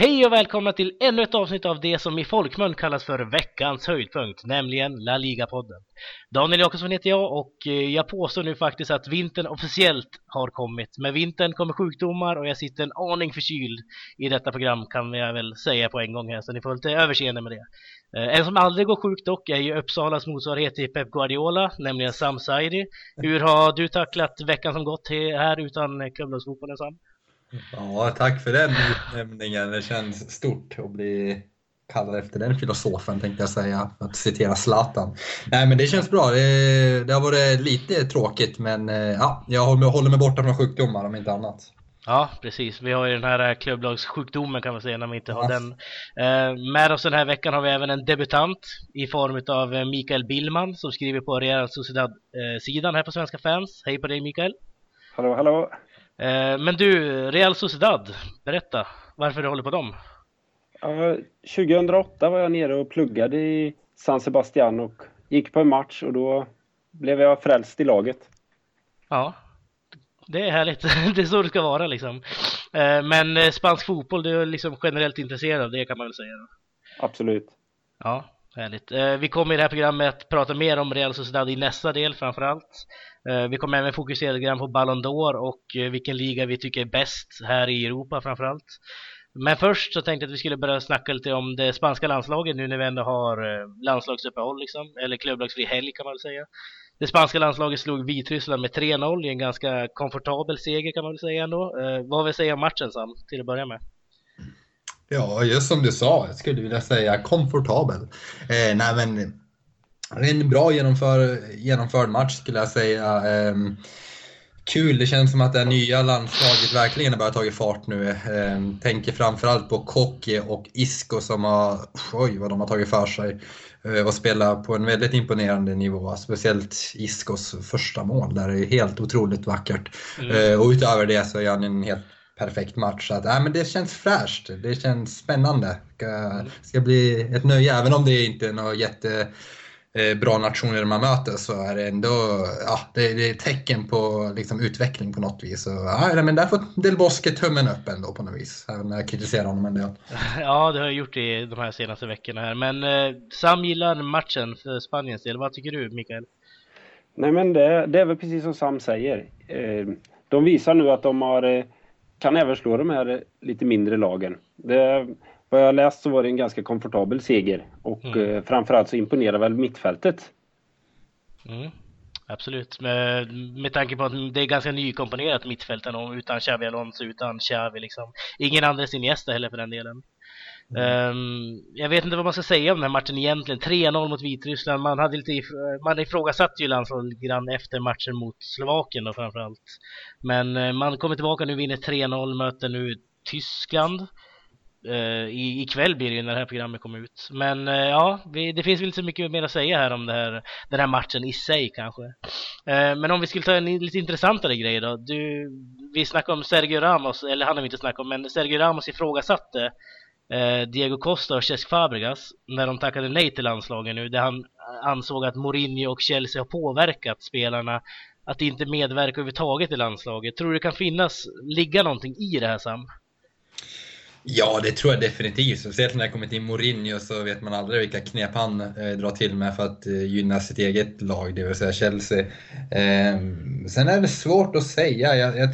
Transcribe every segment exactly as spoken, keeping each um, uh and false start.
Hej och välkomna till ännu ett avsnitt av det som i folkmun kallas för veckans höjdpunkt, nämligen La Liga-podden. Daniel Jakobsson heter jag och jag påstår nu faktiskt att vintern officiellt har kommit. Med vintern kommer sjukdomar och jag sitter en aning förkyld i detta program, kan jag väl säga på en gång här, så ni får lite överseende med det. En som aldrig går sjuk dock är ju Uppsalas motsvarighet till Pep Guardiola, nämligen Sam Saidi. Hur har du tacklat veckan som gått här utan klubblagsfotbollen, Sam? Ja, tack för den utnämningen. Det känns stort att bli kallad efter den filosofen, tänkte jag säga, att citera Zlatan. Nej, men det känns bra. Det, det har varit lite tråkigt, men ja, jag håller mig borta från sjukdomar om inte annat. Ja, precis. Vi har ju den här klubblagssjukdomen, kan man säga, när vi inte har ja. den. Eh, med oss den här veckan har vi även en debutant i form av Mikael Billman som skriver på Real Sociedad-sidan här på Svenska Fans. Hej på dig, Mikael. Hallå, hallå. Men du, Real Sociedad, berätta varför du håller på dem. tjugohundraåtta var jag nere och pluggade i San Sebastian och gick på en match och då blev jag frälst i laget. Ja, det är härligt. Det är så det ska vara liksom. Men spansk fotboll, du är liksom generellt intresserad av det, kan man väl säga. Absolut. Ja, härligt. Vi kommer i det här programmet att prata mer om Real Sociedad i nästa del framförallt. Vi kommer även fokusera lite grann på Ballon d'Or och vilken liga vi tycker är bäst här i Europa framförallt. Men först så tänkte jag att vi skulle börja snacka lite om det spanska landslaget nu när vi ändå har landslagsuppehåll liksom, eller klubblagsfri helg kan man väl säga. Det spanska landslaget slog Vitryssland med tre noll i en ganska komfortabel seger kan man väl säga ändå. Vad vill säga om matchen, Sam, till att börja med? Ja, just som du sa, jag skulle vilja säga komfortabel. Eh, nej men... En bra genomför, genomförd match skulle jag säga. Ehm, kul, det känns som att det nya landslaget verkligen har börjat tagit fart nu. Ehm, tänker framförallt på Koke och Isco som har, oj vad de har tagit för sig. Ehm, och spelar på en väldigt imponerande nivå. Speciellt Iscos första mål, där det är helt otroligt vackert. Mm. Ehm, och utöver det så är han en helt perfekt match. Så att, äh, men det känns fräscht, det känns spännande. Det ska, ska bli ett nöje, även om det inte är något jätte... bra nationer man möter, så är det ändå ja, det, det är tecken på liksom, utveckling på något vis. Så, ja, men där får Del Bosque tummen upp ändå på något vis, även när jag kritiserar honom en del. Ja, det har jag gjort i de här senaste veckorna här. Men eh, Sam gillar matchen för Spaniens del. Vad tycker du, Mikael? Nej, men det, det är väl precis som Sam säger. Eh, de visar nu att de har, kan även slå de här lite mindre lagen. Det vad jag läst så var det en ganska komfortabel seger. Och mm. eh, framförallt så imponerar väl mittfältet. Mm, absolut. Med, med tanke på att det är ganska nykomponerat mittfältet. Utan Xabi Alonso, utan Xavi liksom. Ingen andra sin gästa heller för den delen. Mm. Um, jag vet inte vad man ska säga om den här matchen egentligen. tre noll mot Vitryssland. Man hade lite if- man ifrågasatt ju landslaget lite grann efter matchen mot Slovakien då framförallt. Men man kommer tillbaka nu, vinner tre noll, möter nu Tyskland. Uh, i, ikväll blir det ju när det här programmet kommer ut. Men uh, ja, vi, det finns väl inte så mycket mer att säga här om det här, den här matchen i sig kanske. uh, Men om vi skulle ta en lite intressantare grej då. Du, vi snackade om Sergio Ramos, eller han har vi inte snackat om, men Sergio Ramos ifrågasatte uh, Diego Costa och Cesc Fabregas när de tackade nej till landslagen nu, där han ansåg att Mourinho och Chelsea har påverkat spelarna att inte medverka överhuvudtaget i landslaget. Tror du det kan finnas, ligga någonting i det här, Sam? Ja, det tror jag definitivt. Speciellt när jag kommit in Mourinho så vet man aldrig vilka knep han eh, drar till med för att eh, gynna sitt eget lag, det vill säga Chelsea. Eh, sen är det svårt att säga. Jag, jag,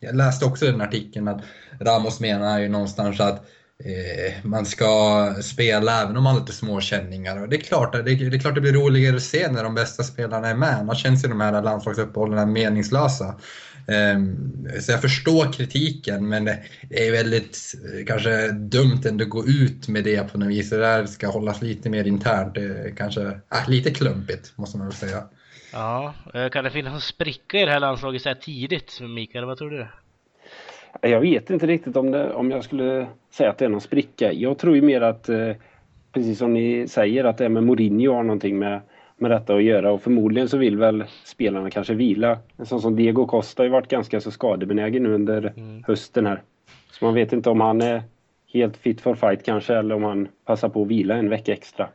jag läste också den artikeln att Ramos menar ju någonstans att eh, man ska spela även om man har lite småkänningar. Och det är klart det, det, är klart det blir roligare att se när de bästa spelarna är med. Annars känns ju de här landslagsuppehållen meningslösa. Så jag förstår kritiken, men det är väldigt kanske dumt ändå att gå ut med det på något vis. Det där ska hållas lite mer internt. Det är kanske äh, lite klumpigt måste man väl säga. Ja, kan det finnas en spricka i det här landslaget så här tidigt, Mikael? Vad tror du? Jag vet inte riktigt om, det, om jag skulle säga att det är någon spricka. Jag tror ju mer att, precis som ni säger, att det är med Mourinho har någonting med med detta att göra, och förmodligen så vill väl spelarna kanske vila. En sån som Diego Costa har ju varit ganska så skadebenägen nu under mm. hösten här. Så man vet inte om han är helt fit for fight kanske, eller om han passar på att vila en vecka extra.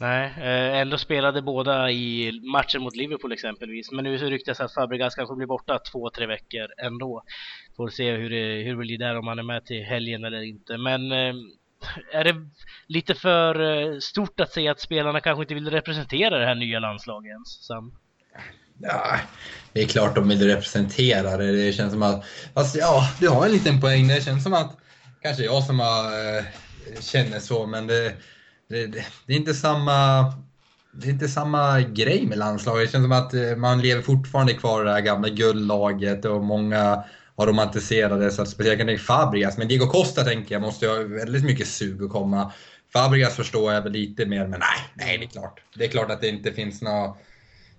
Nej, eller spelade båda i matchen mot Liverpool exempelvis. Men nu så ryktas att Fabregas kanske blir borta två, tre veckor ändå. Får se hur det, hur det blir där, om han är med till helgen eller inte. Men är det lite för stort att säga att spelarna kanske inte vill representera det här nya landslaget ens, Sam? Ja, det är klart de vill representera det. Det känns som att, fast ja, du har en liten poäng. Det känns som att, kanske jag som har, äh, känner så, men det... Det, det, det, är inte samma, det är inte samma grej med landslaget. Det känns som att man lever fortfarande kvar i det här gamla guldlaget. Och många har romantiserat det, så att speciellt kan det Fabregas. Men Diego Costa tänker jag måste ha väldigt mycket sug att komma. Fabregas förstår jag väl lite mer. Men nej, nej, det är klart Det är klart att det inte finns några,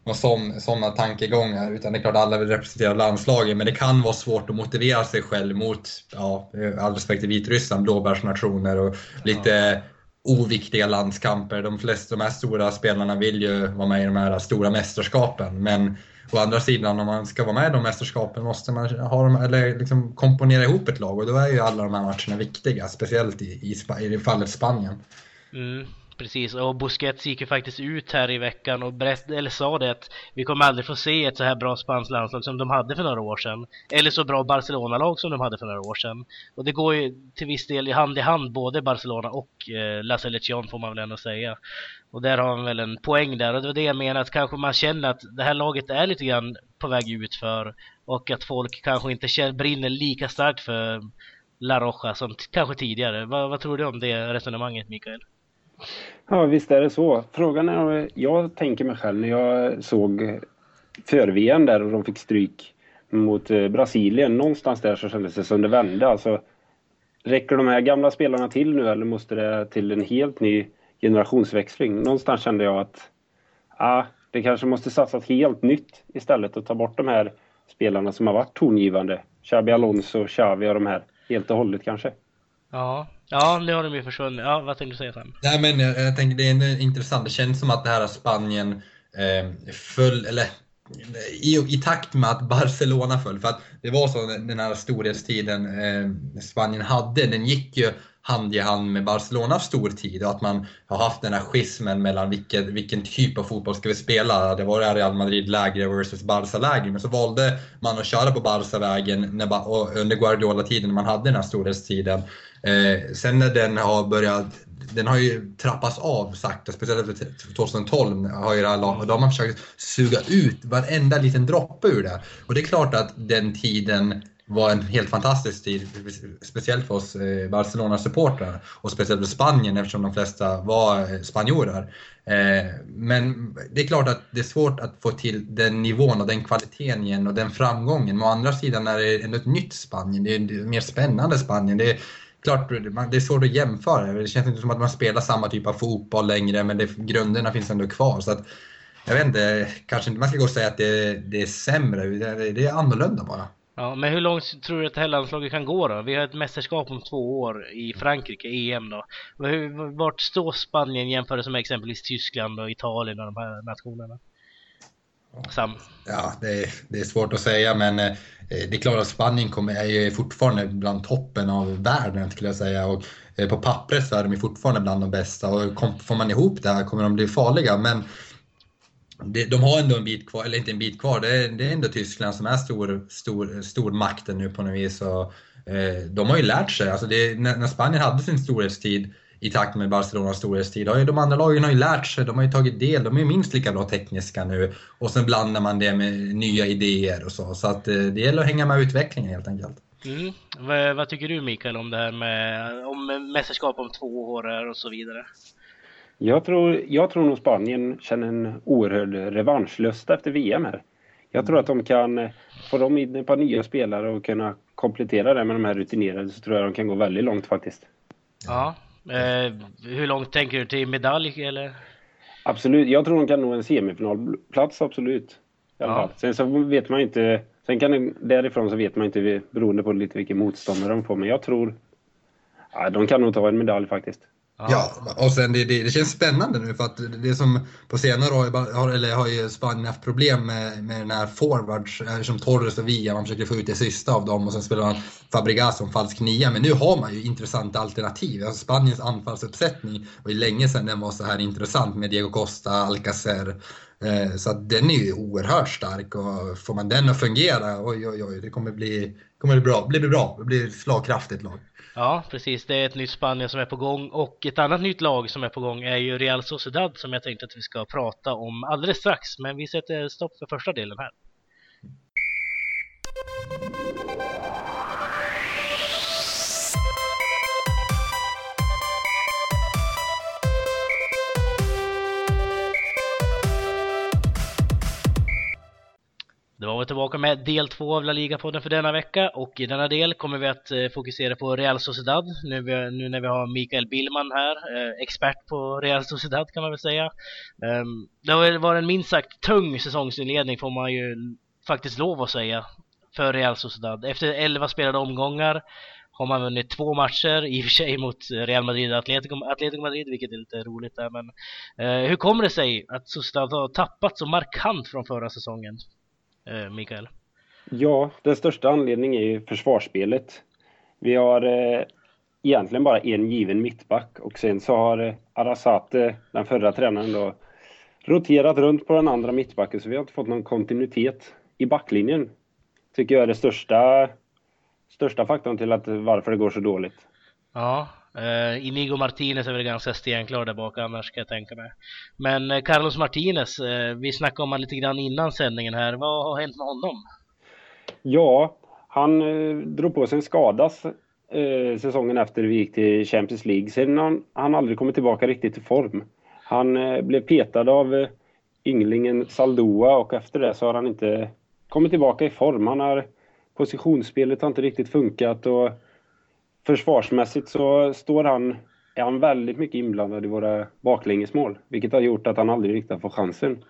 några sån, sådana tankegångar. Utan det är klart att alla vill representera landslaget. Men det kan vara svårt att motivera sig själv mot, ja, all respekt till Vitryssland, blåbärsnationer och lite oviktiga landskamper. De flesta, de här stora spelarna vill ju vara med i de här stora mästerskapen, men å andra sidan, om man ska vara med i de mästerskapen måste man ha dem, eller liksom komponera ihop ett lag, och då är ju alla de här matcherna viktiga, speciellt i, i, i det fallet Spanien. Mm. Precis, och Busquets gick ju faktiskt ut här i veckan och berätt, eller sa det att vi kommer aldrig få se ett så här bra spanskt landslag som de hade för några år sedan. Eller så bra Barcelona-lag som de hade för några år sedan. Och det går ju till viss del hand i hand, både Barcelona och eh, La Selección får man väl ändå säga. Och där har man väl en poäng där, och det var det jag menar, att kanske man känner att det här laget är lite grann på väg ut för, och att folk kanske inte känner, brinner lika starkt för La Roja som t- kanske tidigare. Va, vad tror du om det resonemanget, Mikael? Ja, visst är det så. Frågan är, jag tänker mig själv när jag såg för-V M där och de fick stryk mot Brasilien, någonstans där så kändes det som det vände. Alltså, räcker de här gamla spelarna till nu, eller måste det till en helt ny generationsväxling? Någonstans kände jag att ah, det kanske måste satsas helt nytt istället, och ta bort de här spelarna som har varit tongivande. Xabi Alonso, Xavi och de här, helt och hållet kanske. Ja, ja, nu har de ju försvunnit. Ja, vad tänkte du säga sen? Nej, men jag, jag tänker det är intressant. Det känns som att det här Spanien eh, föll, eller i, i takt med att Barcelona föll. För att det var så den här storhetstiden eh, Spanien hade, den gick ju hand i hand med Barcelonas stortid, och att man har haft den här schismen mellan vilken, vilken typ av fotboll ska vi spela. Det var Real Madrid-lägre versus Barca-lägre, men så valde man att köra på Barca-vägen när, under Guardiola-tiden, när man hade den här storhetstiden. Eh, sen när den har börjat, den har ju trappats av sakta, speciellt efter tjugohundratolv har ju det här lag, och då har man försökt suga ut varenda liten droppe ur det. Och det är klart att den tiden var en helt fantastisk tid, speciellt för oss eh, Barcelona-supportrar, och speciellt för Spanien eftersom de flesta var spanjorer. Eh, men det är klart att det är svårt att få till den nivån och den kvaliteten igen och den framgången. Men å andra sidan är det ändå ett nytt Spanien, det är mer spännande Spanien. Det är klart, det är svårt att jämföra. Det känns inte som att man spelar samma typ av fotboll längre, men det, grunderna finns ändå kvar. Så att, jag vet inte, kanske inte man ska gå och säga att det, det är sämre, det, det är annorlunda bara. Ja, men hur långt tror du att det här landslaget kan gå då? Vi har ett mästerskap om två år i Frankrike, E M då. Hur, vart står Spanien jämfört med exempelvis Tyskland och Italien och de här nationerna? Sam. Ja, det är, det är svårt att säga, men eh, det är klart att Spanien kommer, är ju fortfarande bland toppen av världen skulle jag säga, och eh, på pappret så är de ju fortfarande bland de bästa, och kom, får man ihop det här kommer de bli farliga, men det, de har ändå en bit kvar, eller inte en bit kvar, det är, det är ändå Tyskland som är stor, stor, stor makten nu på något vis, och eh, de har ju lärt sig, alltså det, när, när Spanien hade sin storhetstid i takt med Barcelonas storhetstid, har ju de andra lagen har ju lärt sig, de har ju tagit del, de är minst lika bra tekniska nu, och sen blandar man det med nya idéer och så, så att det gäller att hänga med utvecklingen helt enkelt. Mm. V- vad tycker du, Mikael, om det här med om mästerskap om två år och så vidare? Jag tror, jag tror nog Spanien känner en oerhörd revanschlust efter V M här. Jag tror att de kan få dem in på nya spelare och kunna komplettera det med de här rutinerade, så tror jag de kan gå väldigt långt faktiskt. Ja. Eh, hur långt tänker du, till medalj eller? Absolut, jag tror de kan nå en semifinalplats, absolut. I alla fall. Ja. Sen så vet man inte, sen kan därifrån så vet man inte beroende på lite vilken motståndare de får, men jag tror ja, de kan nog ta en medalj faktiskt. Ja, och sen det, det, det känns spännande nu för att det som på senare år har, eller har ju Spanien haft problem med, med den här forwards som Torres och Villa, man försöker få ut det sista av dem och sen spelar man Fabregas som falsk nia, men nu har man ju intressanta alternativ. Alltså Spaniens anfallsuppsättning och i länge sedan den var så här intressant med Diego Costa, Alcacer, så att den är ju oerhört stark och får man den att fungera, oj oj oj, det kommer bli, kommer bli bra, blir det bra, det blir slagkraftigt lag. Ja, precis. Det är ett nytt Spanien som är på gång, och ett annat nytt lag som är på gång är ju Real Sociedad som jag tänkte att vi ska prata om alldeles strax, men vi sätter stopp för första delen här. Då var vi tillbaka med del två av La Liga-podden för denna vecka, och i denna del kommer vi att fokusera på Real Sociedad nu, vi, nu när vi har Mikael Billman här, eh, expert på Real Sociedad kan man väl säga. Eh, det har varit en minst sagt tung säsongsinledning får man ju faktiskt lov att säga för Real Sociedad. Efter elva spelade omgångar har man vunnit två matcher, i och för sig mot Real Madrid och Atletico, Atletico Madrid, vilket är lite roligt där. Men eh, hur kommer det sig att Sociedad har tappat så markant från förra säsongen? Mikael. Ja, den största anledningen är ju försvarsspelet. Vi har eh, egentligen bara en given mittback, och sen så har eh, Arrasate, den förra tränaren då, roterat runt på den andra mittbacken, så vi har inte fått någon kontinuitet i backlinjen. Tycker jag är det största största faktorn till att varför det går så dåligt. Ja, eh, Inigo Martinez är väl ganska stenklar där bak annars kan jag tänka mig. Men eh, Carlos Martinez, eh, vi snackade om han lite grann innan sändningen här. Vad har hänt med honom? Ja, han eh, drog på sig en skadas eh, säsongen efter vi gick till Champions League. Sen har han, han aldrig kommit tillbaka riktigt till form. Han eh, blev petad av eh, ynglingen Saldoa, och efter det så har han inte kommit tillbaka i form. Han har, positionsspelet har inte riktigt funkat, och försvarsmässigt så står han, är han väldigt mycket inblandad i våra baklängesmål, vilket har gjort att han aldrig riktigt får chansen.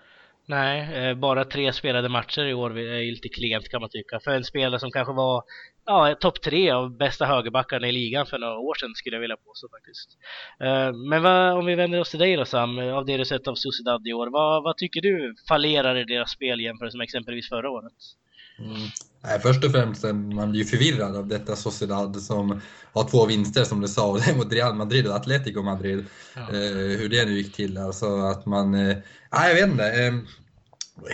Nej, bara tre spelade matcher i år är lite klent kan man tycka. För en spelare som kanske var ja, topp tre av bästa högerbackarna i ligan för några år sedan skulle jag vilja påstå faktiskt. Men vad, om vi vänder oss till dig då Sam, av det du sett av Sociedad i år, vad, vad tycker du fallerar i deras spel jämfört med exempelvis förra året? Mm. Nej, först och främst man blir ju förvirrad av detta Sociedad som har två vinster som du sa, och det är mot Real Madrid och Atletico Madrid. Ja. eh, Hur det nu gick till, alltså att man, eh, jag vet inte eh,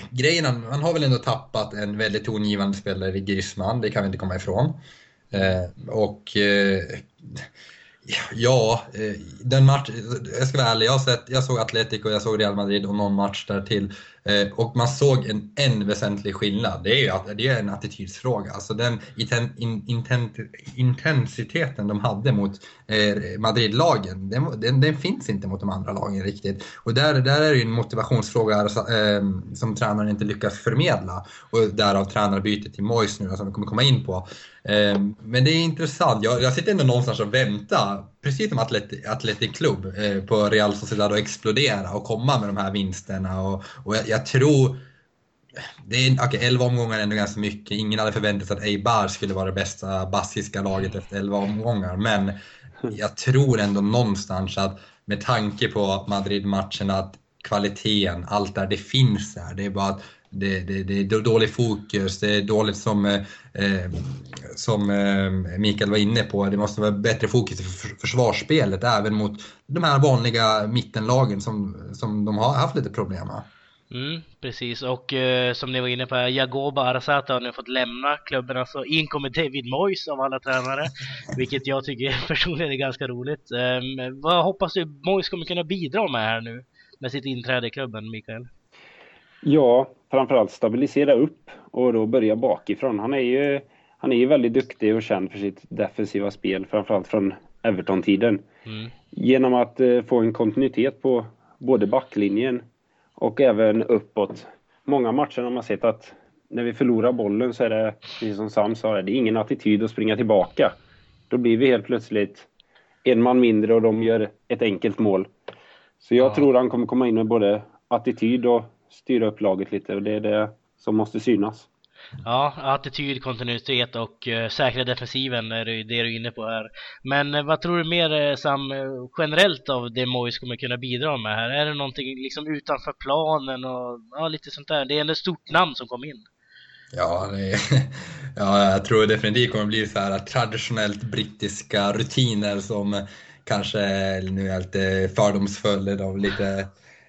grejen, man har väl ändå tappat en väldigt tongivande spelare i Griezmann, det kan vi inte komma ifrån. eh, Och eh, ja, den match, jag ska vara ärlig, jag, sett, jag såg Atletico, jag såg Real Madrid och någon match där till, och man såg en, en väsentlig skillnad. Det är ju att det är en attitydsfråga. Alltså den intensiteten de hade mot Madrid-lagen, den, den, den finns inte mot de andra lagen riktigt. Och där, där är det ju en motivationsfråga som tränaren inte lyckas förmedla, och därav tränarbytet till Moyes nu som vi kommer komma in på. Men det är intressant. Jag, jag sitter ändå någonstans och väntar, precis som Atleti, Athletic Club, på Real Sociedad att explodera och komma med de här vinsterna. Och, och jag, jag tror, det är, okay, elva omgångar är ändå ganska mycket. Ingen hade förväntat sig att Eibar skulle vara det bästa baskiska laget efter elva omgångar. Men jag tror ändå någonstans att med tanke på Madrid-matcherna, att kvaliteten, allt där, det finns där. Det är bara att Det, det, det är dålig fokus, det är dåligt som, eh, som eh, Mikael var inne på. Det måste vara bättre fokus i för, försvarsspelet även mot de här vanliga mittenlagen som, som de har haft lite problem med. Mm, precis, och eh, som ni var inne på, Jagoba Arrasate har nu fått lämna klubben, alltså inkommer David Moyes av alla tränare, vilket jag tycker personligen är ganska roligt. Eh, vad hoppas du Moyes kommer kunna bidra med här nu med sitt inträde i klubben, Mikael? Ja, framförallt stabilisera upp och då börja bakifrån. Han är ju, han är ju väldigt duktig och känd för sitt defensiva spel, framförallt från Everton-tiden. Mm. Genom att eh, få en kontinuitet på både backlinjen och även uppåt. Många matcher har man sett att när vi förlorar bollen så är det, precis som Sam sa, det är ingen attityd att springa tillbaka. Då blir vi helt plötsligt en man mindre och de gör ett enkelt mål. Så jag ja. tror han kommer komma in med både attityd och styra upp laget lite, och det är det som måste synas. Ja, attityd, kontinuitet och eh, säkra defensiven är det du är inne på här. Men eh, vad tror du mer, Sam, generellt av det Moyes kommer kunna bidra med här? Är det någonting liksom utanför planen och ja, lite sånt där? Det är ett stort namn som kom in. Ja, nej. ja, jag tror definitivt kommer bli så här traditionellt brittiska rutiner som kanske, nu är lite fördomsfull av lite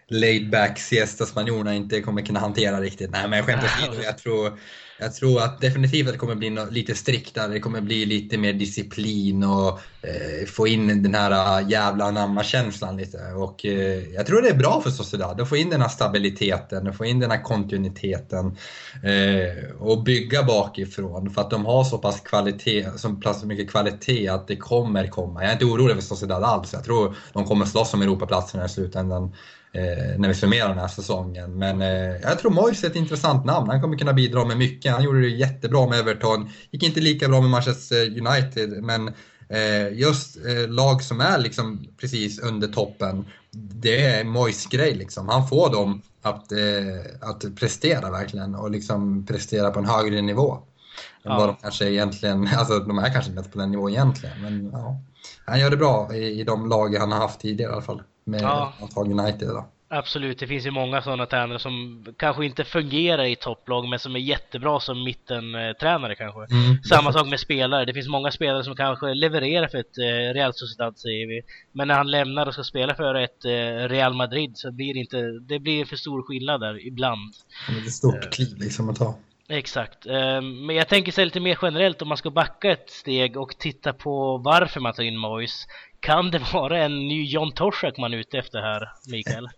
laid-back siestaspanjorerna inte kommer kunna hantera riktigt. Nej, men skämt åsido, jag tror, jag tror att definitivt det kommer bli lite striktare, det kommer bli lite mer disciplin och eh, få in den här jävla namnkänslan lite. Och eh, jag tror det är bra för Sociedad att få in den här stabiliteten, att få in den här kontinuiteten eh, och bygga bakifrån, för att de har så pass kvalitet, så pass mycket kvalitet att det kommer komma. Jag är inte orolig för Sociedad alls, jag tror de kommer slåss om Europaplatserna i slutändan. Eh, när vi summerar den här säsongen. Men eh, jag tror Moyes är ett intressant namn. Han kommer kunna bidra med mycket. Han gjorde det jättebra med Everton. Gick inte lika bra med Manchester United. Men eh, just eh, lag som är liksom precis under toppen, det är Moyes grej liksom. Han får dem att, eh, att prestera verkligen. Och liksom prestera på en högre nivå. Ja. Än vad de kanske egentligen, alltså de är kanske inte på den nivån egentligen. Men ja, han gör det bra i, i de lag han har haft tidigare i alla fall. Med ja. United då. Absolut, det finns ju många sådana tränare som kanske inte fungerar i topplag men som är jättebra som mittentränare kanske. Mm. Samma sak med spelare. Det finns många spelare som kanske levererar för ett eh, Real Sociedad, säger vi. Men när han lämnar och ska spela för ett eh, Real Madrid så blir det inte, det blir för stor skillnad där ibland. Det är ett stort uh, kliv liksom att ta. Exakt, men jag tänker sig lite mer generellt om man ska backa ett steg och titta på varför man tar in Moyes. Kan det vara en ny John Toshack man är ute efter här, Mikael?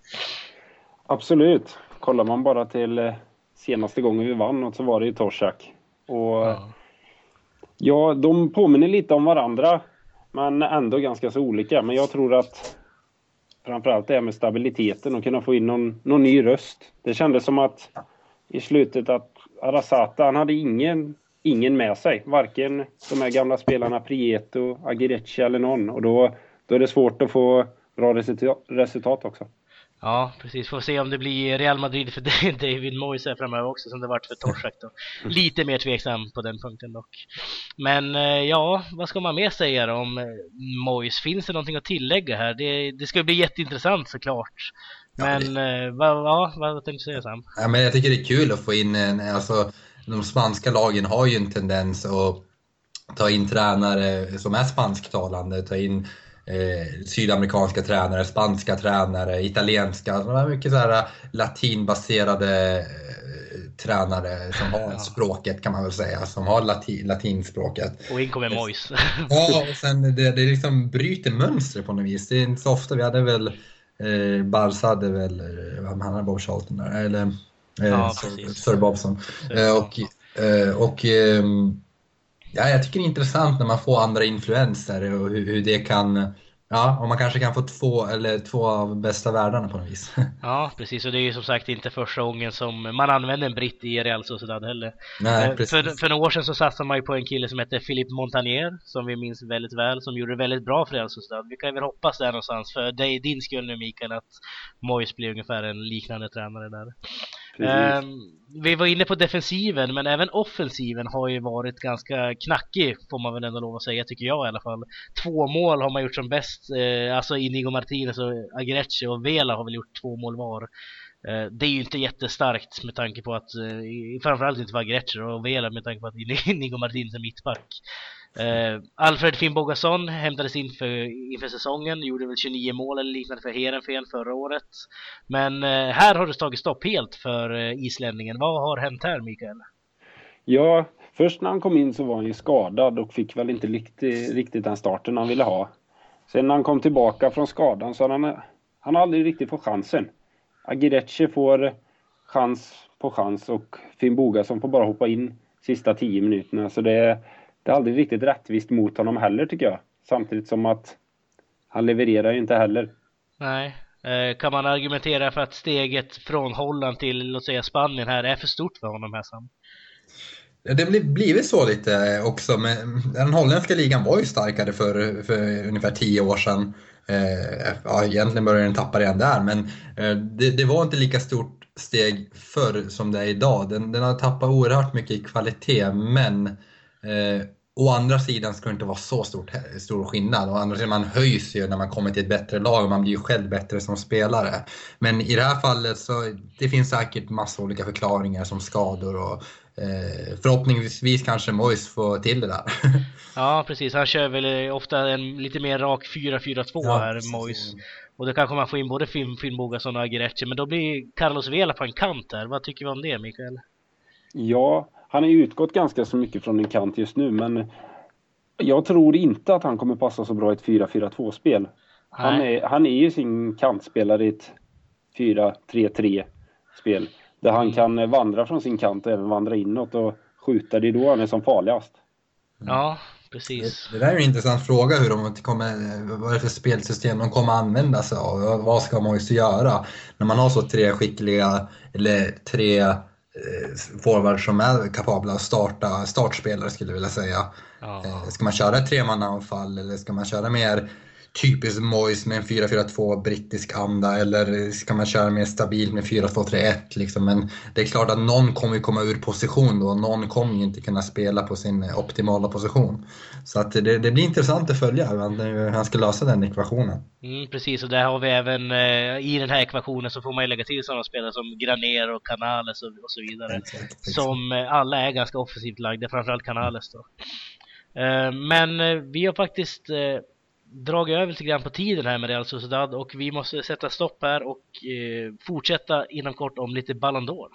Absolut, kollar man bara till senaste gången vi vann och så var det ju Toshack. Och ja. ja, de påminner lite om varandra men ändå ganska så olika. Men jag tror att framförallt det är med stabiliteten och kunna få in någon, någon ny röst. Det kändes som att i slutet att Arrasate, han hade ingen, ingen med sig. Varken de här gamla spelarna Prieto, Agirretxe eller någon. Och då, då är det svårt att få bra resultat, resultat också. Ja, precis. Får se om det blir Real Madrid för David Moyes framöver också, som det varit för Toshack då. Lite mer tveksam på den punkten dock. Men ja, vad ska man mer säga om Moyes? Finns det någonting att tillägga här? Det, det ska bli jätteintressant såklart. Men ja, vad, vad, vad tänkte du säga, Sam? Ja, men jag tycker det är kul att få in en, alltså, de spanska lagen har ju en tendens att ta in tränare som är spansktalande, ta in eh, sydamerikanska tränare, spanska tränare, italienska, så är mycket så här latinbaserade eh, tränare som har ja. språket kan man väl säga, som har latin, latinspråket. Och in kommer Moyes. Ja, och sen det, det liksom bryter mönster på något vis. Det är inte så ofta, vi hade väl Eh, Barca hade väl han hade Bob Charlton där, eller eh, ja, Sir, Sir Bobson eh, och, eh, och eh, ja, jag tycker det är intressant när man får andra influenser och hur, hur det kan, ja, om man kanske kan få två eller två av bästa världarna på något vis. Ja, precis, och det är ju som sagt inte första gången som man använder en britt i Real Sociedad heller. Nej, precis. För, för några år sedan så satsade man ju på en kille som heter Philippe Montanier, som vi minns väldigt väl, som gjorde väldigt bra för Real Sociedad. Vi kan väl hoppas där någonstans för dig, din skull nu, Mikael, att Moyes blir ungefär en liknande tränare där. Eh, vi var inne på defensiven, men även offensiven har ju varit ganska knackig, får man väl ändå lov att säga, tycker jag i alla fall. Två mål har man gjort som bäst, eh, alltså Inigo Martinez och Agirretxe och Vela har väl gjort två mål var. eh, Det är ju inte jättestarkt med tanke på att eh, framförallt inte var Agirretxe och Vela, med tanke på att Inigo Martinez är mittback. eh, Alfred Finnbogason hämtades in för, inför säsongen, gjorde väl tjugonio mål eller liknande för Heerenveen förra året. Men eh, här har det tagit stopp helt för eh, islänningen. Vad har hänt här, Mikael? Ja, först när han kom in så var han ju skadad och fick väl inte riktigt, riktigt den starten han ville ha. Sen när han kom tillbaka från skadan så han, han har aldrig riktigt fått chansen. Agirretxe får chans på chans och Finnbogason får bara hoppa in sista tio minuterna. Så det är, det är aldrig riktigt rättvist mot honom heller, tycker jag. Samtidigt som att han levererar ju inte heller. Nej. Kan man argumentera för att steget från Holland till, låt säga, Spanien här är för stort för honom här, Sam? Det blev blivit så lite också, men den holländska ligan var ju starkare för, för ungefär tio år sedan. Eh, ja, egentligen började den tappa redan där, men eh, det, det var inte lika stort steg förr som det är idag. Den, den har tappat oerhört mycket i kvalitet, men eh, å andra sidan ska det inte vara så stort, stor skillnad. Å andra sidan, man höjs ju när man kommer till ett bättre lag och man blir ju själv bättre som spelare. Men i det här fallet så det finns säkert massa olika förklaringar som skador och eh, förhoppningsvis kanske Moyes får till det där. Ja, precis. Han kör väl ofta en lite mer rak fyra fyra två ja, här, Moyes. Och då kanske man får in både Finnbogason och Agirretxe, men då blir Carlos Vela på en kant där. Vad tycker vi om det, Mikael? Ja, han har utgått ganska så mycket från en kant just nu, men jag tror inte att han kommer passa så bra i ett fyra fyra två-spel. Han är, han är ju sin kantspelare i ett fyra tre tre-spel, där han kan vandra från sin kant och även vandra inåt och skjuta. Det då han är som farligast. Ja, precis. Det, det där är en intressant fråga, hur de kommer, vad är det för spelsystem de kommer använda sig av. Vad ska man också göra när man har så tre skickliga eller tre forward som är kapabla att starta, startspelare skulle jag vilja säga. Ja. Ska man köra ett tremannaanfall eller ska man köra mer typiskt Moyes med en fyra fyra två brittisk anda, eller ska man köra mer stabilt med fyra två tre ett liksom? Men det är klart att någon kommer komma ur position då, och någon kommer ju inte kunna spela på sin optimala position. Så att det, det blir intressant att följa hur han ska lösa den ekvationen. Mm, precis, och där har vi även eh, i den här ekvationen så får man ju lägga till sådana spelare som Graner och Kanales och, och så vidare. Exakt, som exakt. Alla är ganska offensivt lagda, framförallt Kanales då. Eh, men eh, vi har faktiskt eh, drag över lite grann på tiden här med Real Sociedad, och vi måste sätta stopp här och eh, fortsätta inom kort om lite Ballon d'Or.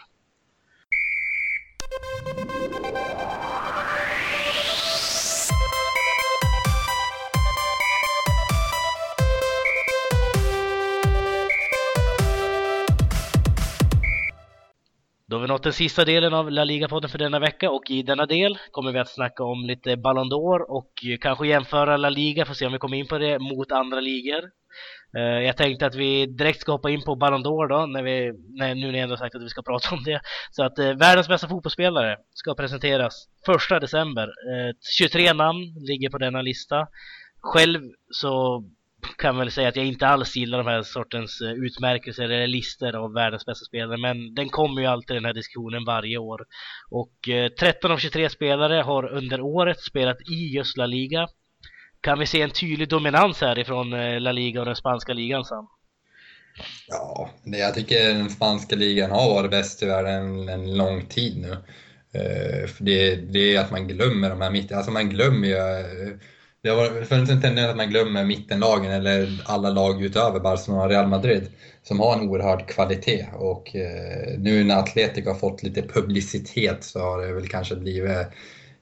Då har vi nått den sista delen av La Liga-podden för denna vecka, och i denna del kommer vi att snacka om lite Ballon d'Or och kanske jämföra La Liga för att se om vi kommer in på det mot andra ligor. Jag tänkte att vi direkt ska hoppa in på Ballon d'Or då, när vi, nej, nu när jag ändå sagt att vi ska prata om det. Så att eh, världens bästa fotbollsspelare ska presenteras första december. Eh, tjugotre namn ligger på denna lista. Själv så kan väl säga att jag inte alls gillar de här sortens utmärkelser eller listor av världens bästa spelare, men den kommer ju alltid den här diskussionen varje år. Och eh, tretton av tjugotre spelare har under året spelat i just La Liga. Kan vi se en tydlig dominans här ifrån La Liga och den spanska ligan, Sam? Ja, det, jag tycker den spanska ligan har varit bäst i världen en, en lång tid nu. Eh, för det, det är att man glömmer de här mitten, alltså man glömmer ju... Eh, Det har funnits en tendens att man glömmer mittenlagen eller alla lag utöver Barcelona och Real Madrid som har en oerhörd kvalitet, och eh, nu när Atletico har fått lite publicitet så har det väl kanske blivit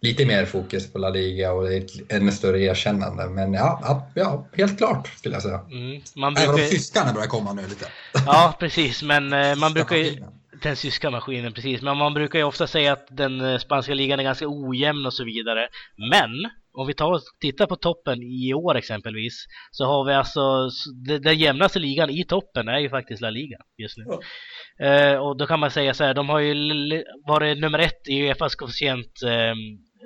lite mer fokus på La Liga och ett ännu större erkännande. Men ja, ja, helt klart skulle jag säga. Mm, man brukar... Även om tyskarna börjar komma nu lite. Ja, precis, men eh, man brukar ju... Den tyska maskinen, precis. Men man brukar ju ofta säga att den spanska ligan är ganska ojämn och så vidare. Men om vi tar och tittar på toppen i år exempelvis, så har vi alltså den jämnaste ligan i toppen är ju faktiskt La Liga just nu. Ja. Eh, och då kan man säga så här, de har ju varit nummer ett i U E F As koefficient eh,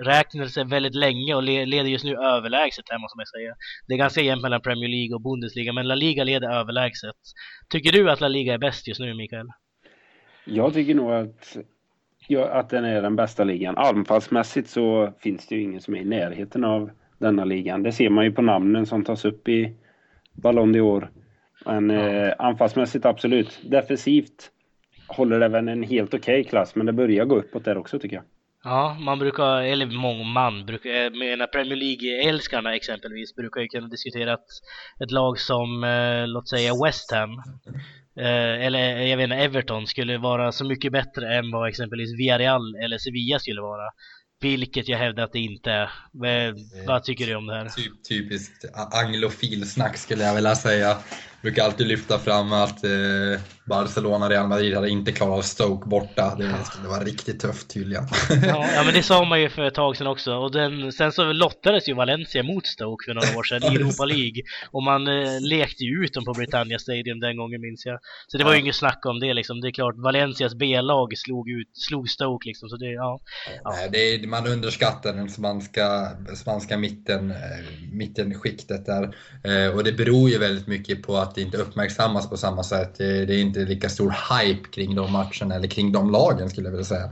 räknelse väldigt länge och leder just nu överlägset här, måste man säga. Det är ganska jämnt mellan Premier League och Bundesliga, men La Liga leder överlägset. Tycker du att La Liga är bäst just nu, Mikael? Jag tycker nog att, ja, att den är den bästa ligan. Anfallsmässigt så finns det ju ingen som är i närheten av denna ligan. Det ser man ju på namnen som tas upp i Ballon d'Or. Men ja. eh, anfallsmässigt absolut. Defensivt håller det även en helt okej okay klass, men det börjar gå uppåt där också tycker jag. Ja, man brukar, eller många man brukar, menar Premier League-älskarna exempelvis brukar ju kunna diskutera att ett lag som, eh, låt säga West Ham eh, eller jag vet inte, Everton skulle vara så mycket bättre än vad exempelvis Villarreal eller Sevilla skulle vara. Vilket jag hävdar att det inte är. Vad tycker du om det här? Typ, typiskt anglofilsnack skulle jag vilja säga. Jag brukar alltid lyfta fram att eh, Barcelona och Real Madrid hade inte klarat av Stoke borta. Det, det skulle vara riktigt tufft tydligen. Ja, ja, men det sa man ju för ett tag sedan också. Och den, sen så lottades ju Valencia mot Stoke för några år sedan i Europa League. Och man eh, lekte ju ut dem på Britannia Stadium den gången, minns jag. Så det var ju inget snack om det liksom. Det är klart, Valencias B-lag slog, ut, slog Stoke liksom. Så det, ja. Ja. Nej, det är, man underskattar den spanska, spanska mitten, mittenskiktet där. Eh, och det beror ju väldigt mycket på att att det inte uppmärksammas på samma sätt. Det är inte lika stor hype kring de matcherna eller kring de lagen skulle jag vilja säga.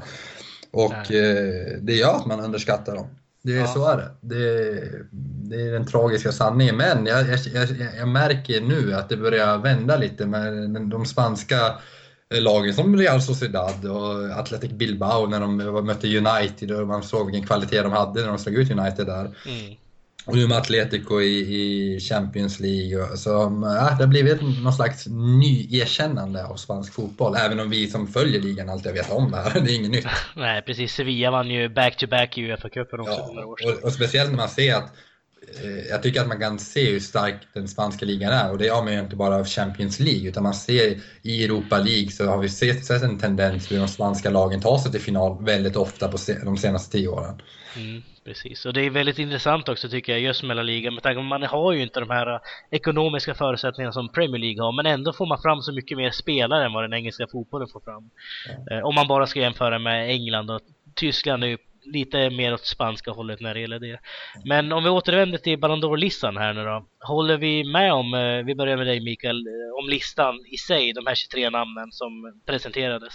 Och eh, det gör att man underskattar dem. Det är ja. så är det. det. Det är den tragiska sanningen. Men jag, jag, jag märker nu att det börjar vända lite med de spanska lagen som Real Sociedad och Athletic Bilbao när de mötte United och man såg vilken kvalitet de hade när de slog ut United där. Mm. Och nu med Atletico i, i Champions League. Så ja, det har blivit någon slags ny erkännande av spansk fotboll. Även om vi som följer ligan alltid vet om det här. Det är inget nytt. Nej, precis. Sevilla vann ju back-to-back i U F A-cupen också. Ja, några år sedan. Och, och speciellt när man ser att eh, jag tycker att man kan se hur stark den spanska ligan är. Och det är man ju inte bara av Champions League. Utan man ser i Europa League så har vi sett, sett en tendens hur de spanska lagen tar sig till final väldigt ofta på se- de senaste tio åren. Mm. Precis, och det är väldigt intressant också tycker jag just med La Liga, med tanke på att man har ju inte de här ekonomiska förutsättningarna som Premier League har, men ändå får man fram så mycket mer spelare än vad den engelska fotbollen får fram. Mm. Om man bara ska jämföra med England och Tyskland är ju lite mer åt spanska hållet när det gäller det. Men om vi återvänder till Ballon d'Or-listan här nu då, håller vi med om, vi börjar med dig Mikael, om listan i sig, de här tjugotre namnen som presenterades?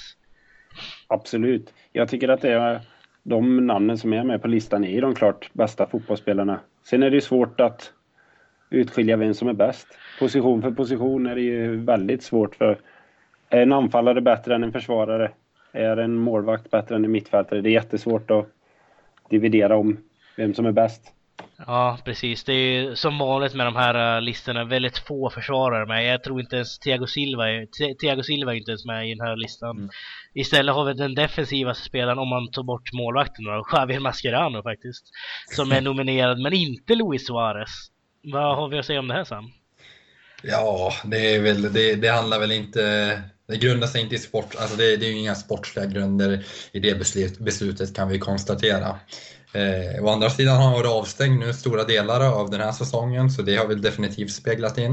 Absolut, jag tycker att det är de namnen som är med på listan är de klart bästa fotbollsspelarna. Sen är det ju svårt att utskilja vem som är bäst. Position för position är det ju väldigt svårt för. Är en anfallare bättre än en försvarare? Är en målvakt bättre än en mittfältare? Det är jättesvårt att dividera om vem som är bäst. Ja, precis. Det är ju som vanligt med de här listorna väldigt få försvarare med. Jag tror inte ens Thiago Silva är, Thiago Silva är inte ens med i den här listan. Mm. Istället har vi den defensiva spelaren om man tar bort målvakten, Javier Mascherano faktiskt, som är nominerad men inte Luis Suarez. Vad har vi att säga om det här, Sam? Ja, det, är väl, det, det handlar väl inte... Det grundar sig inte i sport, alltså det, det är ju inga sportsliga grunder i det beslut, beslutet kan vi konstatera. Eh, å andra sidan har han varit avstängd nu stora delar av den här säsongen så det har väl definitivt speglat in.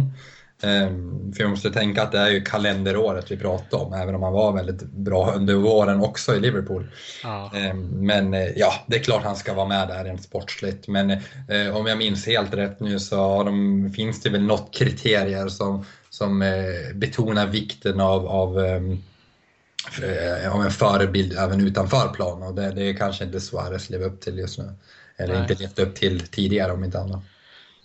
Eh, för jag måste tänka att det är ju kalenderåret vi pratar om även om han var väldigt bra under våren också i Liverpool. Ah. Eh, men eh, ja, det är klart han ska vara med där rent sportsligt men eh, om jag minns helt rätt nu så har de, finns det väl något kriterier som som eh, betonar vikten av, av, eh, av en förebild även utanför plan. Och det, det är kanske inte Suarez lever upp till just nu. Eller nej. Inte levt upp till tidigare om inte annat.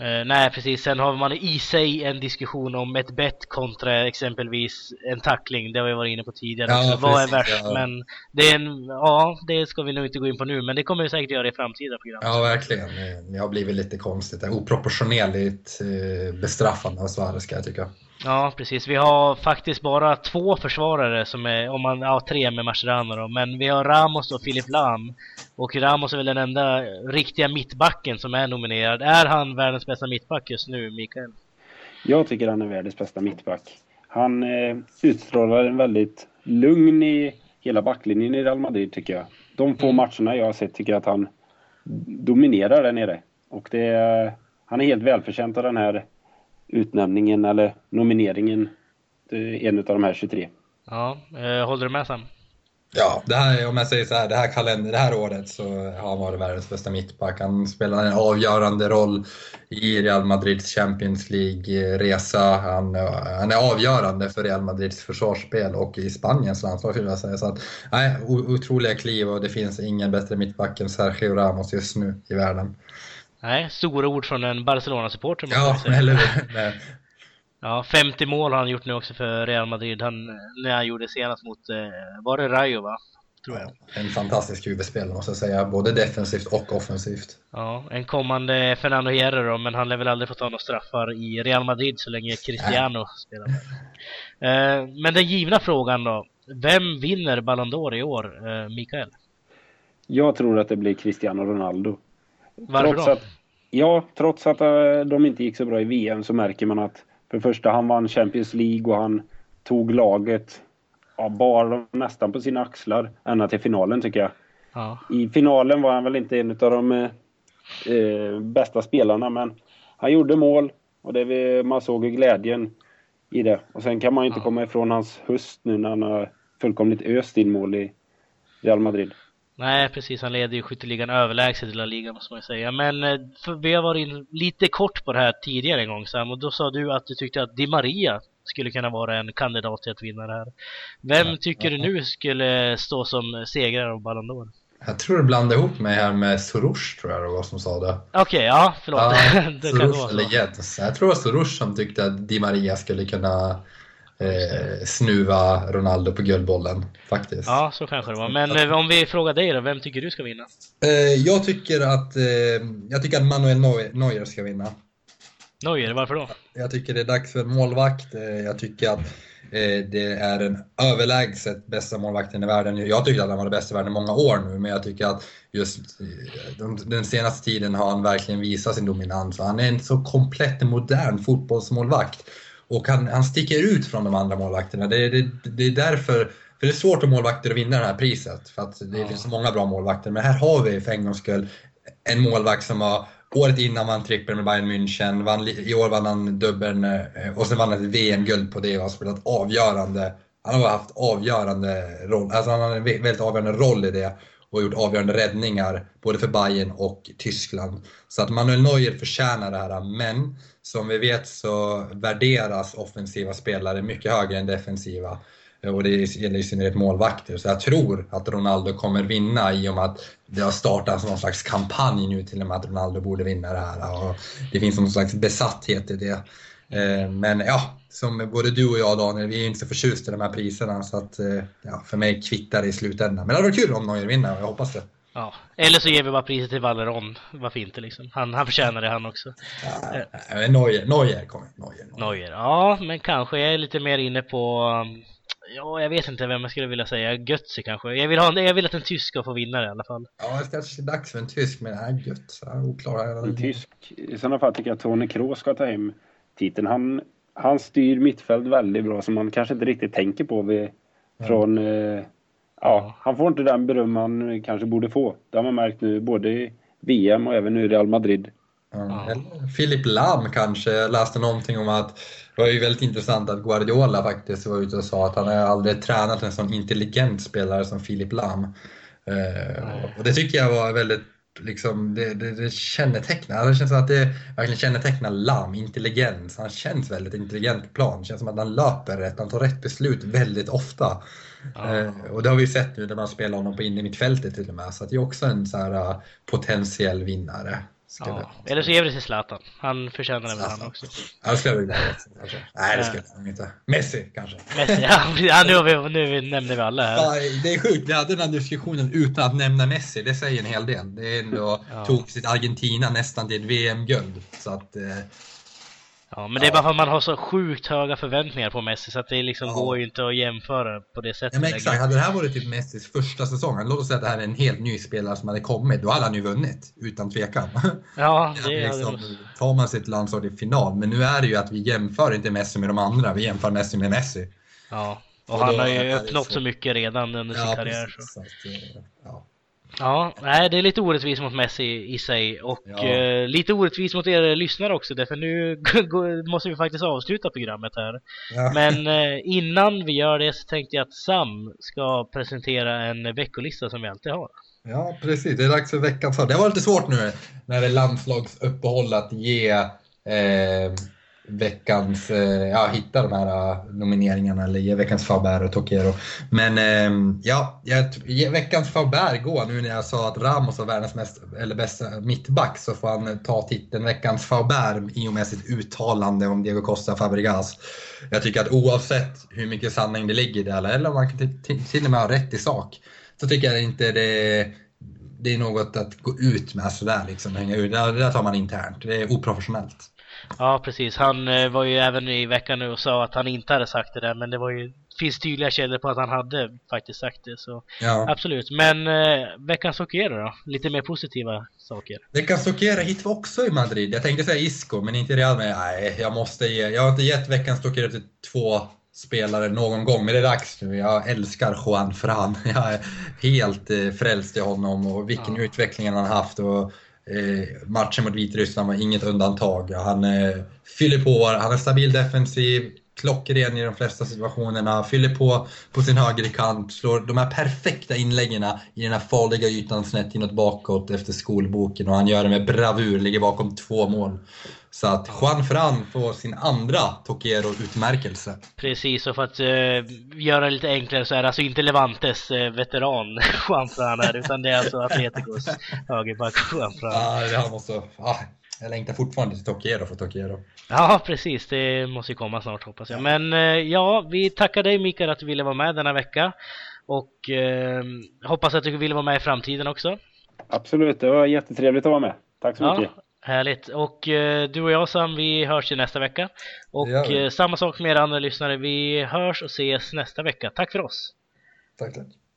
Eh, nej, precis. Sen har man i sig en diskussion om ett bett kontra exempelvis en tackling. Det har vi varit inne på tidigare. Ja, precis, vad är värst? Ja. Men det, är en, ja, det ska vi nog inte gå in på nu. Men det kommer vi säkert göra i framtida program. Ja, verkligen. Det har blivit lite konstigt. Oproportionerligt eh, bestraffande av Suarez ska jag tycka. Ja, precis. Vi har faktiskt bara två försvarare som är, om man, ja, tre med Mascherano då. Men vi har Ramos och Filip Lam. Och Ramos är väl den enda riktiga mittbacken som är nominerad. Är han världens bästa mittback just nu, Mikael? Jag tycker han är världens bästa mittback. Han eh, utstrålar en väldigt lugn i hela backlinjen i Real Madrid tycker jag. De få matcherna jag har sett tycker jag att han dominerar där nere. Och det är, han är helt välförtjänt av den här utnämningen eller nomineringen en av de här tjugotre. Ja, håller du med Sam? Ja, det här, om jag säger så här, det här kalender, det här året så har han varit världens bästa mittback. Han spelar en avgörande roll i Real Madrids Champions League-resa. Han, han är avgörande för Real Madrids försvarsspel och i Spaniens landslag skulle jag säga. Så att, nej, otroliga kliv och det finns ingen bättre mittback än Sergio Ramos just nu i världen. Nej, stora ord från en Barcelona-supporter. Ja, eller hur? Ja, femtio mål har han gjort nu också för Real Madrid. Han, när han gjorde senast mot, var det Rayo va? Tror jag. Ja, en fantastisk huvudspelare måste jag säga, både defensivt och offensivt. Ja, en kommande Fernando Hierro då, men han lär väl aldrig få ta några straffar i Real Madrid så länge Cristiano nej. spelar. Men den givna frågan då, vem vinner Ballon d'Or i år, Mikael? Jag tror att det blir Cristiano Ronaldo. Varför trots då? Att, ja, trots att äh, de inte gick så bra i V M så märker man att för det första han vann Champions League och han tog laget ja, bar dem nästan på sina axlar ända till finalen tycker jag. Ja. I finalen var han väl inte en av de eh, bästa spelarna men han gjorde mål och det vi, man såg ju glädjen i det. Och sen kan man ju inte ja. komma ifrån hans höst nu när han har fullkomligt öst in mål i Real Madrid. Nej, precis. Han leder ju skytteligan överlägset i La Liga, måste man ju säga. Men för vi har varit lite kort på det här tidigare en gång, Sam. Och då sa du att du tyckte att Di Maria skulle kunna vara en kandidat till att vinna det här. Vem ja, tycker ja. du nu skulle stå som segrare av Ballon d'Or? Jag tror du blandar ihop mig här med Soros, tror jag det var som sa det. Okej, okay, ja, förlåt. Ja, det Soros kan vara eller Jens. Jag tror det var Soros som tyckte att Di Maria skulle kunna... Eh, snuva Ronaldo på guldbollen faktiskt. Ja, så kanske det var. Men eh, om vi frågar dig då, vem tycker du ska vinna? Eh, jag tycker att eh, jag tycker att Manuel Neuer, Neuer ska vinna. Neuer, varför då? Jag tycker det är dags för målvakt. Eh, jag tycker att eh, det är den överlägset bästa målvakten i världen. Jag tycker att han var det bästa i världen i många år nu, men jag tycker att just de, den senaste tiden har han verkligen visat sin dominans. Han är en så komplett modern fotbollsmålvakt. Och han, han sticker ut från de andra målvakterna. Det, det, det är därför... För det är svårt att målvakter att vinna det här priset. För att det ja. finns så många bra målvakter. Men här har vi för en gångs skull en målvakt som var... Året innan vann trippeln med Bayern München. Vann, I år vann han dubbeln. Och sen vann han ett V M-guld på det. Och har spelat avgörande... Han har haft avgörande roll. Alltså han har en väldigt avgörande roll i det. Och gjort avgörande räddningar. Både för Bayern och Tyskland. Så att Manuel Neuer förtjänar det här. Men... Som vi vet så värderas offensiva spelare mycket högre än defensiva. Och det gäller i synnerhet målvakter. Så jag tror att Ronaldo kommer vinna i och med att det har startat någon slags kampanj nu till och med att Ronaldo borde vinna det här. Och det finns någon slags besatthet i det. Men ja, som både du och jag Daniel, vi är inte så förtjust i de här priserna. Så att, ja, för mig kvittar det i slutändan. Men det var kul om någon vinner och jag hoppas det. Ja. Eller så ger vi bara priset till Valeron. Varför inte liksom? Han, han förtjänar det han också. Ja, Neuer, Neuer kommer. Neuer, Neuer. Neuer, ja, men kanske jag är lite mer inne på... Ja, jag vet inte vem jag skulle vilja säga. Götze kanske. Jag vill, ha, jag vill att en tysk ska få vinna det, i alla fall. Ja, det kanske är dags för en tysk, men nej, Götze. Oklar. En tysk. I sådana fall tycker jag att Toni Kroos ska ta hem titeln. Han, han styr mittfält väldigt bra som man kanske inte riktigt tänker på vid, från... Mm. Ja, han får inte den beröm man kanske borde få. Det har man märkt nu både i V M och även nu i Real Madrid. Mm. Ja. Filip Lam kanske. Jag läste någonting om att det var ju väldigt intressant att Guardiola faktiskt var ute och sa att han har aldrig tränat en sån intelligent spelare som Filip Lam. Eh, och det tycker jag var väldigt liksom, det, det, det kännetecknar. Det känns som att det verkligen kännetecknar Lam, intelligens. Han känns väldigt intelligent på plan. Det känns som att han löper rätt, han tar rätt beslut väldigt ofta. Ah. Och det har vi sett nu när man spelar honom på in i mittfältet till och med. Så att det är också en så här potentiell vinnare. Ja. Eller så ger vi det till Zlatan. Han förtjänar det med han också. Ja, det skulle jag vilja det. Nej, det skulle jag inte. Messi kanske. Messi, ja, nu, vi, nu nämner vi alla här. Ja, det är sjukt, vi hade den här diskussionen utan att nämna Messi. Det säger en hel del. Det är ändå, ja. Tog sitt Argentina nästan till ett V M-guld. Så att... Ja, men det är bara för att man har så sjukt höga förväntningar på Messi. Så att det liksom ja. går ju inte att jämföra på det sättet. Ja, men exakt, hade det här varit typ Messis första säsongen, låt oss säga att det här är en helt ny spelare som hade kommit, då hade han ju vunnit, utan tvekan. Ja, det är liksom, det måste... Tar man sitt landslag i final. Men nu är det ju att vi jämför inte Messi med de andra. Vi jämför Messi med Messi. Ja, och, och han då, har ju öppnat så... så mycket redan under ja, sin karriär precis, så. Att, ja. Ja, nej, det är lite orättvist mot Messi i sig. Och ja. eh, lite orättvist mot er lyssnare också. Därför nu g- g- måste vi faktiskt avsluta programmet här. Ja. Men eh, innan vi gör det så tänkte jag att Sam ska presentera en veckolista som vi alltid har. Ja, precis, det är dags för veckan för. Det var lite svårt nu när det är landslagsuppehåll att ge eh, veckans eh, ja, hitta de här nomineringarna eller ge veckans Faber och Tokero. Men eh, ja, jag, veckans Faber går nu när jag sa att Ramos var världens mest eller bästa mittback, så får han ta titeln veckans Faber i och med sitt uttalande om Diego Costa och Fabregas. Jag tycker att oavsett hur mycket sanning det ligger där eller om man kan till, till, till och med ha rätt i sak, så tycker jag inte det det är något att gå ut med sådär liksom, hänga ut. Det där tar man internt. Det är oprofessionellt. Ja, precis. Han eh, var ju även i veckan nu och sa att han inte hade sagt det där, men det var ju, finns tydliga källor på att han hade faktiskt sagt det, så ja. Absolut. Men eh, veckans Sokera då? Lite mer positiva saker. Veckans Sokera hittar också i Madrid. Jag tänkte säga Isco, men inte Real, men nej, jag måste ge. Jag har inte gett veckans Sokera till två spelare någon gång, men det är dags nu. Jag älskar Juan Fran. Jag är helt eh, frälst i honom och vilken ja. utveckling han har haft och Eh, matchen mot Vitryssland var inget undantag. Han eh, fyller på, han är stabil defensiv, klockren i de flesta situationerna, fyller på på sin högerkant, slår de här perfekta inläggen i den här farliga ytan snett inåt bakåt efter skolboken, och han gör det med bravur, ligger bakom två mål. Så att Juan Fran får sin andra Toquero-utmärkelse. Precis, och för att eh, göra det lite enklare så är det alltså inte Levantes eh, veteran Juan Fran här, utan det är alltså Atleticos högerback Juan Fran. Ja, det han måste... Ah. Jag längtar fortfarande till Toquero för Toquero. Ja, precis. Det måste ju komma snart, hoppas jag. Men ja, vi tackar dig Mikael att du ville vara med denna vecka. Och eh, hoppas att du vill vara med i framtiden också. Absolut, det var jättetrevligt att vara med. Tack så ja, mycket. Härligt. Och eh, du och jag Sam, vi hörs ju nästa vecka. Och eh, samma sak med er andra lyssnare. Vi hörs och ses nästa vecka. Tack för oss. Tack, tack.